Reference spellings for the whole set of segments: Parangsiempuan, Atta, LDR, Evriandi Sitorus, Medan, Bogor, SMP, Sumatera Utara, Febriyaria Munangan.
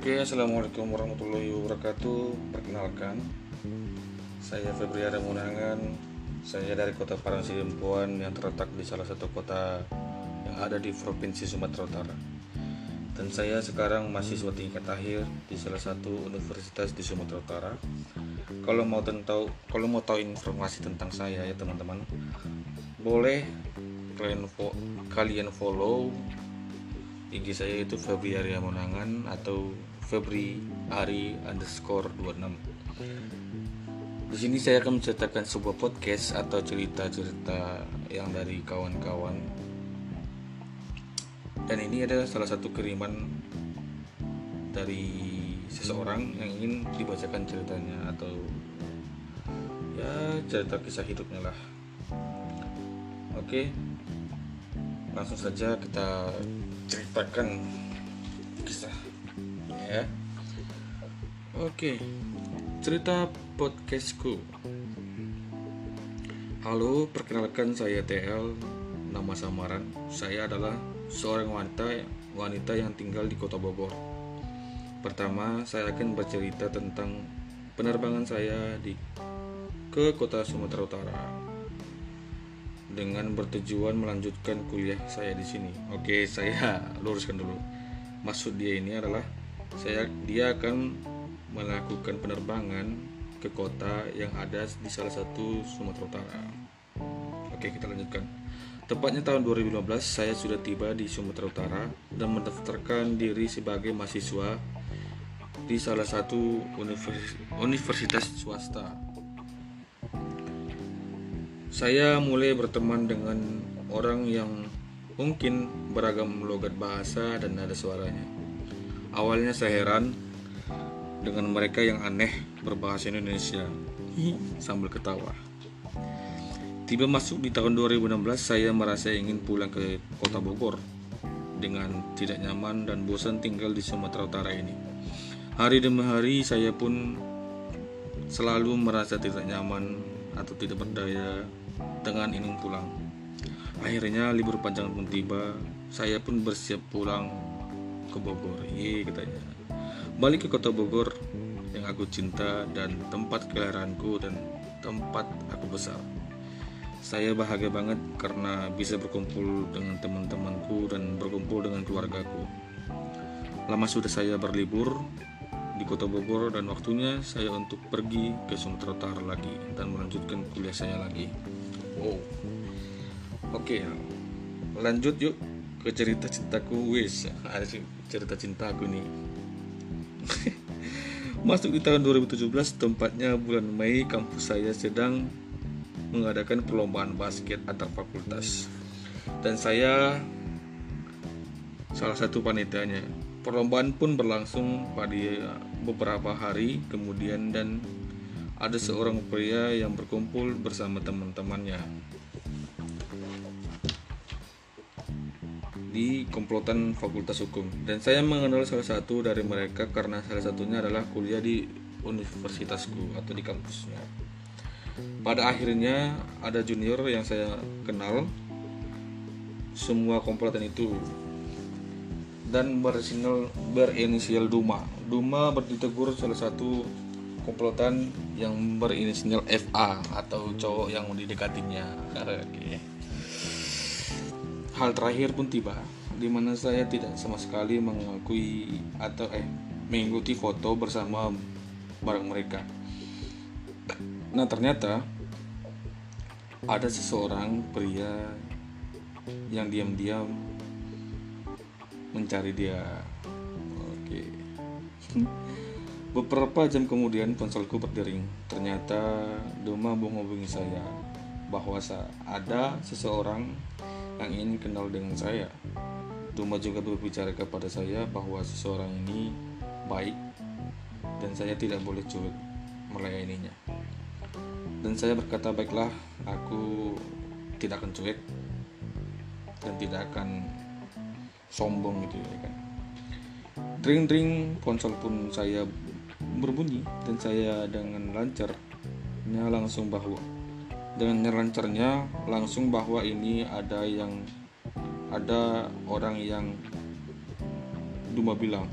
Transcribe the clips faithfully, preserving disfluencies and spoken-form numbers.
Oke, assalamualaikum warahmatullahi wabarakatuh. Perkenalkan, saya Febriyaria Munangan. Saya dari kota Parangsiempuan yang terletak di salah satu kota yang ada di provinsi Sumatera Utara. Dan saya sekarang mahasiswa tingkat akhir di salah satu universitas di Sumatera Utara. Kalau mau tahu, kalau mau tahu informasi tentang saya ya teman-teman, boleh kalian kalian follow I G saya, itu Febriyaria Munangan atau Febriari underscore dua enam. Di sini saya akan menceritakan sebuah podcast atau cerita-cerita yang dari kawan-kawan. Dan ini adalah salah satu kiriman dari seseorang yang ingin dibacakan ceritanya atau ya cerita kisah hidupnya lah. Oke, langsung saja kita ceritakan kisah ya. Oke, cerita podcastku. Halo, perkenalkan saya T L, nama samaran. Saya adalah seorang wanita wanita yang tinggal di kota Bogor. Pertama, saya akan bercerita tentang penerbangan saya di ke kota Sumatera Utara dengan bertujuan melanjutkan kuliah saya di sini. Oke, saya luruskan dulu. Maksud dia ini adalah saya dia akan melakukan penerbangan ke kota yang ada di salah satu Sumatera Utara. Oke, kita lanjutkan. Tepatnya tahun dua ribu lima belas saya sudah tiba di Sumatera Utara dan mendaftarkan diri sebagai mahasiswa di salah satu universitas swasta. Saya mulai berteman dengan orang yang mungkin beragam logat bahasa dan nada suaranya. Awalnya saya heran dengan mereka yang aneh berbahasa Indonesia sambil ketawa. Tiba masuk di tahun dua ribu enam belas, saya merasa ingin pulang ke kota Bogor dengan tidak nyaman dan bosan tinggal di Sumatera Utara ini. Hari demi hari saya pun selalu merasa tidak nyaman atau tidak berdaya dengan ingin pulang. Akhirnya libur panjang pun tiba, saya pun bersiap pulang ke Bogor. Ye, katanya. Balik ke kota Bogor yang aku cinta dan tempat kelahiranku dan tempat aku besar. Saya bahagia banget karena bisa berkumpul dengan teman-temanku dan berkumpul dengan keluargaku. Lama sudah saya berlibur di kota Bogor dan waktunya saya untuk pergi ke Sumatera Utara lagi dan melanjutkan kuliah saya lagi. Oh, oke, lanjut yuk ke cerita cintaku. Wes, ada cerita cintaku nih. Masuk di tahun dua ribu tujuh belas, tempatnya bulan Mei, kampus saya sedang mengadakan perlombaan basket antar fakultas dan saya salah satu panitianya. Perlombaan pun berlangsung pada beberapa hari kemudian dan ada seorang pria yang berkumpul bersama teman-temannya di komplotan Fakultas Hukum, dan saya mengenal salah satu dari mereka karena salah satunya adalah kuliah di universitasku atau di kampusnya. Pada akhirnya ada junior yang saya kenal semua komplotan itu dan bersinal, berinisial Duma. Duma ditegur salah satu komplotan yang berinisial F A atau cowok yang didekatinya. Hal terakhir pun tiba, di mana saya tidak sama sekali mengakui atau eh mengikuti foto bersama bareng mereka. Nah, ternyata ada seseorang pria yang diam-diam mencari dia. Oke. Beberapa jam kemudian ponselku berdering. Ternyata Doma menghubungi saya bahwa ada seseorang yang ingin kenal dengan saya. Doma juga berbicara kepada saya bahwa seseorang ini baik dan saya tidak boleh cuek melayaninya. Dan saya berkata, baiklah, aku tidak akan cuek dan tidak akan sombong gitu ya kan. Dring-dring, ponsel pun saya berbunyi dan saya dengan lancarnya langsung bahwa dengan lancarnya langsung bahwa ini ada yang ada orang yang Duma bilang.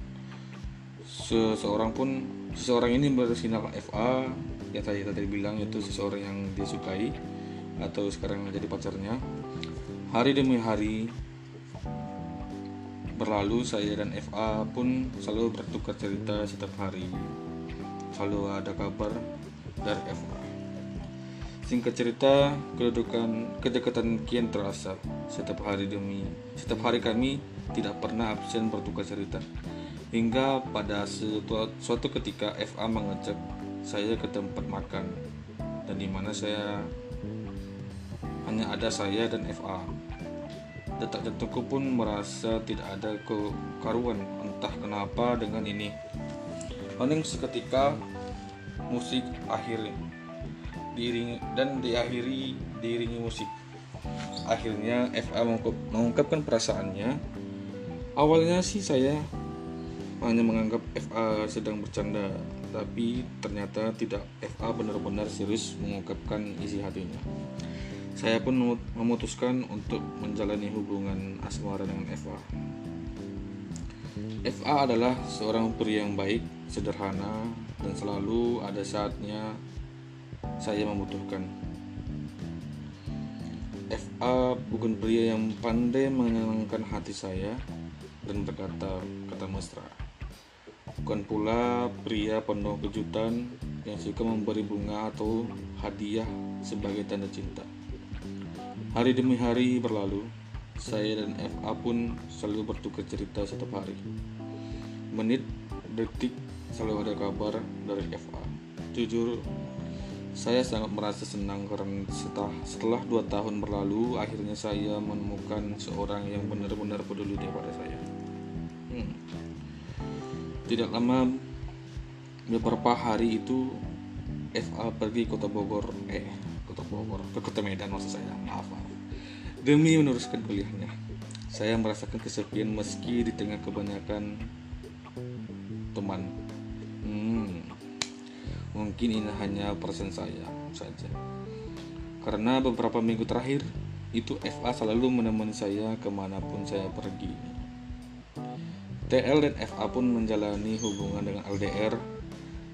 seseorang pun seseorang ini bersinar F A yang tadi tadi bilang, yaitu seseorang yang dia sukai atau sekarang menjadi pacarnya. Hari demi hari berlalu, saya dan F A pun selalu bertukar cerita setiap hari. Selalu ada kabar dari F A. Singkat cerita, kedudukan kedekatan kian terasa. Setiap hari demi setiap hari kami tidak pernah absen bertukar cerita. Hingga pada suatu, suatu ketika F A mengajak saya ke tempat makan, dan di mana saya hanya ada saya dan F A. Detak jantungku pun merasa tidak ada karuan, entah kenapa dengan ini. Hening seketika, musik akhir diiringi dan diakhiri diiringi musik. Akhirnya F A mengungkapkan perasaannya. Awalnya sih saya hanya menganggap F A sedang bercanda, tapi ternyata tidak, F A benar-benar serius mengungkapkan isi hatinya. Saya pun memutuskan untuk menjalani hubungan asmara dengan F A. F A adalah seorang pria yang baik, sederhana, dan selalu ada saatnya saya membutuhkan. F A bukan pria yang pandai menyenangkan hati saya dan berkata kata mesra. Bukan pula pria penuh kejutan yang suka memberi bunga atau hadiah sebagai tanda cinta. Hari demi hari berlalu, saya dan F A pun selalu bertukar cerita setiap hari. Menit, detik, selalu ada kabar dari F A. Jujur, saya sangat merasa senang karena setelah dua tahun berlalu, akhirnya saya menemukan seorang yang benar-benar peduli kepada saya. Hmm. Tidak lama, beberapa hari itu F A pergi kota Bogor, eh kota Bogor, ke kota Medan maksud saya, maaf, maaf. Demi meneruskan kuliahnya. Saya merasakan kesepian meski di tengah kebanyakan teman. Hmm, mungkin ini hanya perasaan saya saja. Karena beberapa minggu terakhir itu F A selalu menemani saya kemanapun saya pergi. T L dan F A pun menjalani hubungan dengan L D R.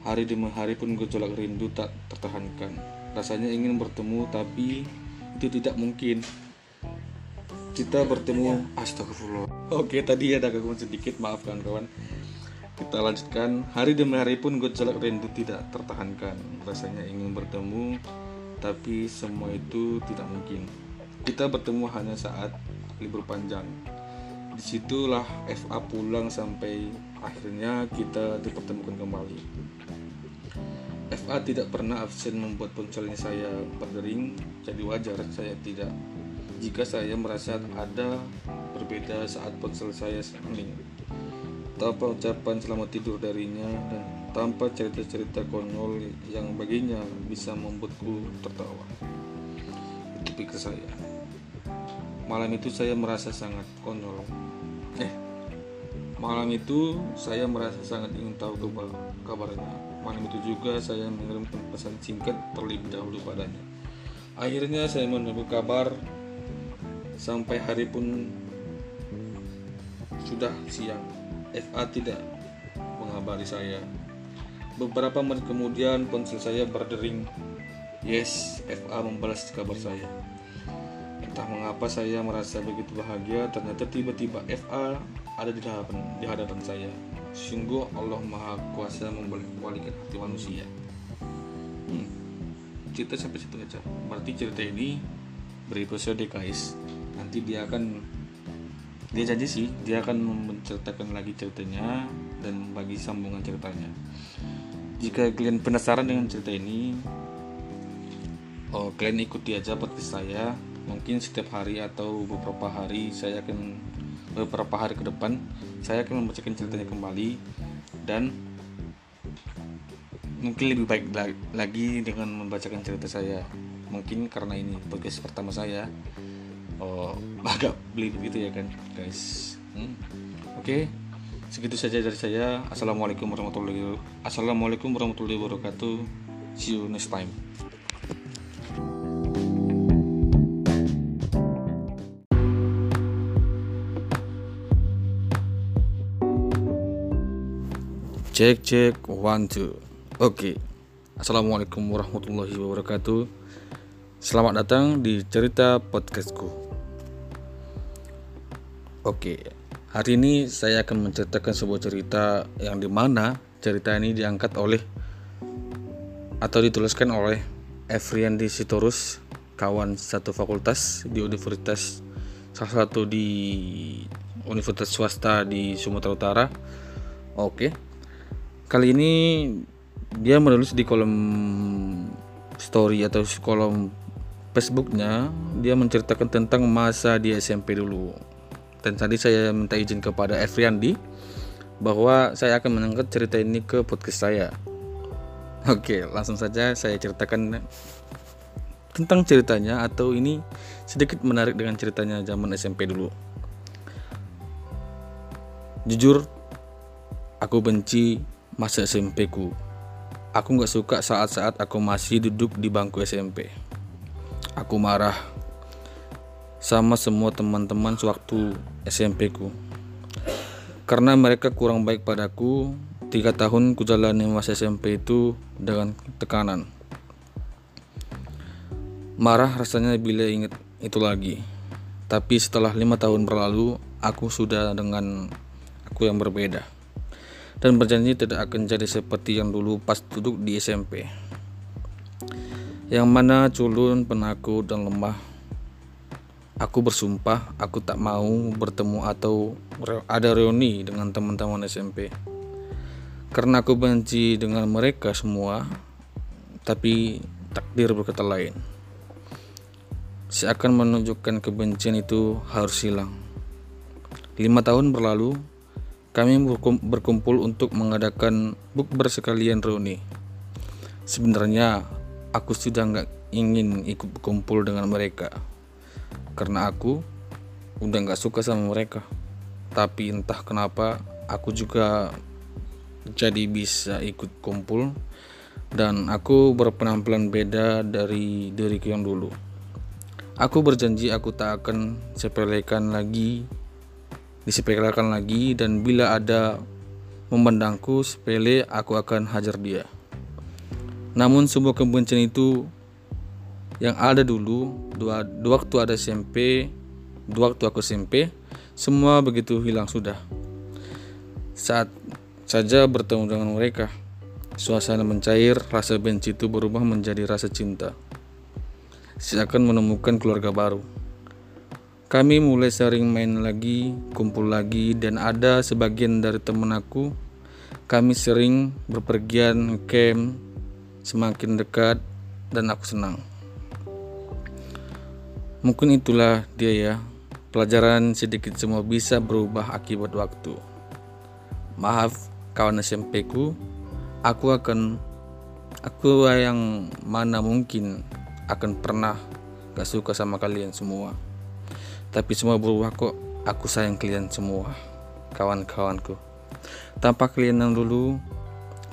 Hari demi hari pun gejolak rindu tak tertahankan. Rasanya ingin bertemu, tapi itu tidak mungkin. Kita bertemu, astagfirullah. Oke, tadi ada gangguan sedikit, maaf kawan-kawan. Kita lanjutkan. Hari demi hari pun gejolak rindu tidak tertahankan. Rasanya ingin bertemu, tapi semua itu tidak mungkin. Kita bertemu hanya saat libur panjang. Disitulah F A pulang sampai akhirnya kita dipertemukan kembali. F A tidak pernah absen membuat ponselnya saya berdering, jadi wajar saya tidak jika saya merasa ada berbeda saat ponsel saya seling. Tanpa ucapan selamat tidur darinya dan tanpa cerita-cerita konyol yang baginya bisa membuatku tertawa. Itu pikir saya. Malam itu saya merasa sangat konyol. Eh, malam itu saya merasa sangat ingin tahu kabarnya. Malam itu juga saya mengirimkan pesan singkat terlebih dahulu padanya. Akhirnya saya menunggu kabar sampai hari pun sudah siang. F A tidak mengabari saya. Beberapa menit kemudian ponsel saya berdering. Yes, F A membalas kabar saya. Entah mengapa saya merasa begitu bahagia, ternyata tiba-tiba F A ada di hadapan, di hadapan saya. Sungguh Allah Maha Kuasa membolak-balikkan hati manusia. Hmm, cerita sampai situ aja. Berarti cerita ini berepisode guys. Nanti dia akan, dia janji sih, dia akan menceritakan lagi ceritanya dan membagi sambungan ceritanya. Jika kalian penasaran dengan cerita ini, oh, kalian ikuti aja podcast saya. Mungkin setiap hari atau beberapa hari saya akan beberapa hari ke depan saya akan membacakan ceritanya kembali, dan mungkin lebih baik lagi dengan membacakan cerita saya. Mungkin karena ini podcast pertama saya, oh, agak belit gitu ya kan guys. hmm. Oke, okay. Segitu saja dari saya. Assalamualaikum warahmatullahi wabarakatuh. Assalamualaikum warahmatullahi wabarakatuh. See you next time. Cek cek one two. Oke. Assalamualaikum warahmatullahi wabarakatuh. Selamat datang di cerita podcastku. Oke. Hari ini saya akan menceritakan sebuah cerita yang dimana cerita ini diangkat oleh atau dituliskan oleh Evriandi Sitorus, kawan satu fakultas di universitas salah satu di universitas swasta di Sumatera Utara. Oke. Kali ini dia menulis di kolom story atau kolom Facebooknya, dia menceritakan tentang masa di S M P dulu. Dan tadi saya minta izin kepada Evriandi bahwa saya akan mengangkat cerita ini ke podcast saya. Oke, langsung saja saya ceritakan tentang ceritanya, atau ini sedikit menarik dengan ceritanya zaman S M P dulu. Jujur, aku benci masa S M P ku. Aku gak suka saat-saat aku masih duduk di bangku S M P. Aku marah sama semua teman-teman sewaktu S M P ku karena mereka kurang baik padaku. Tiga tahun ku jalani masa S M P itu dengan tekanan. Marah rasanya bila ingat itu lagi. Tapi setelah lima tahun berlalu, aku sudah dengan aku yang berbeda dan berjanji tidak akan jadi seperti yang dulu pas duduk di S M P, yang mana culun, penakut, dan lemah. Aku bersumpah aku tak mau bertemu atau ada reuni dengan teman-teman S M P karena aku benci dengan mereka semua. Tapi takdir berkata lain, seakan menunjukkan kebencian itu harus hilang. Lima tahun berlalu, kami berkumpul untuk mengadakan bukber sekalian reuni. Sebenarnya aku sudah enggak ingin ikut berkumpul dengan mereka karena aku udah enggak suka sama mereka. Tapi entah kenapa aku juga jadi bisa ikut kumpul dan aku berpenampilan beda dari diriku yang dulu. Aku berjanji aku tak akan sepelekan lagi disepelekan lagi, dan bila ada memandangku sepele, aku akan hajar dia. Namun semua kebencian itu yang ada dulu, dua, dua waktu ada S M P, dua waktu aku S M P, semua begitu hilang sudah. Saat saja bertemu dengan mereka, suasana mencair, rasa benci itu berubah menjadi rasa cinta. Seakan menemukan keluarga baru. Kami mulai sering main lagi, kumpul lagi, dan ada sebagian dari temen aku. Kami sering berpergian camp, semakin dekat, dan aku senang. Mungkin itulah dia ya, pelajaran sedikit semua bisa berubah akibat waktu. Maaf kawan S M P ku, aku akan, aku yang mana mungkin akan pernah gak suka sama kalian semua. Tapi semua berubah kok. Aku sayang kalian semua, kawan-kawanku. Tanpa kalian yang dulu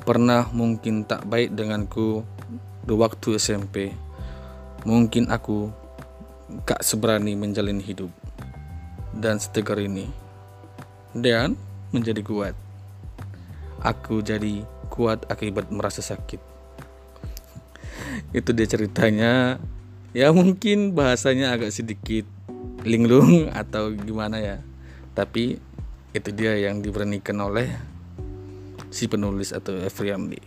pernah mungkin tak baik denganku di waktu S M P, mungkin aku gak seberani menjalin hidup dan setegar ini, dan menjadi kuat. Aku jadi kuat akibat merasa sakit. Itu dia ceritanya. Ya mungkin bahasanya agak sedikit linglung atau gimana ya, tapi itu dia yang diberanikan oleh si penulis atau Evriandi.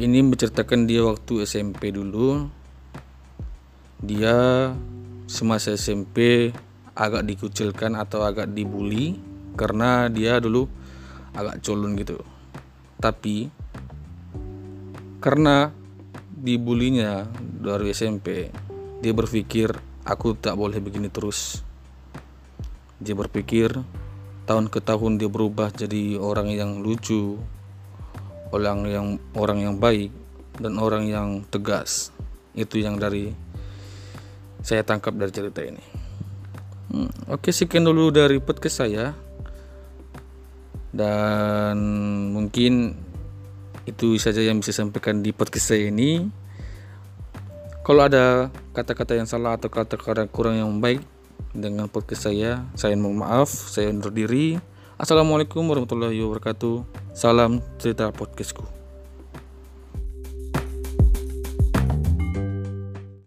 Ini menceritakan dia waktu S M P dulu. Dia semasa S M P agak dikucilkan atau agak dibully karena dia dulu agak culun gitu. Tapi karena dibulinya dari S M P, dia berpikir, aku tak boleh begini terus. Dia berpikir, tahun ke tahun dia berubah jadi orang yang lucu, orang yang orang yang baik, dan orang yang tegas. Itu yang dari saya tangkap dari cerita ini. hmm, Oke, sekian dulu dari podcast saya. Dan mungkin itu saja yang bisa sampaikan di podcast saya ini. Kalau ada kata-kata yang salah atau kata-kata kurang yang baik dengan podcast saya, saya mohon maaf. Saya undur diri. Assalamualaikum warahmatullahi wabarakatuh. Salam cerita podcastku.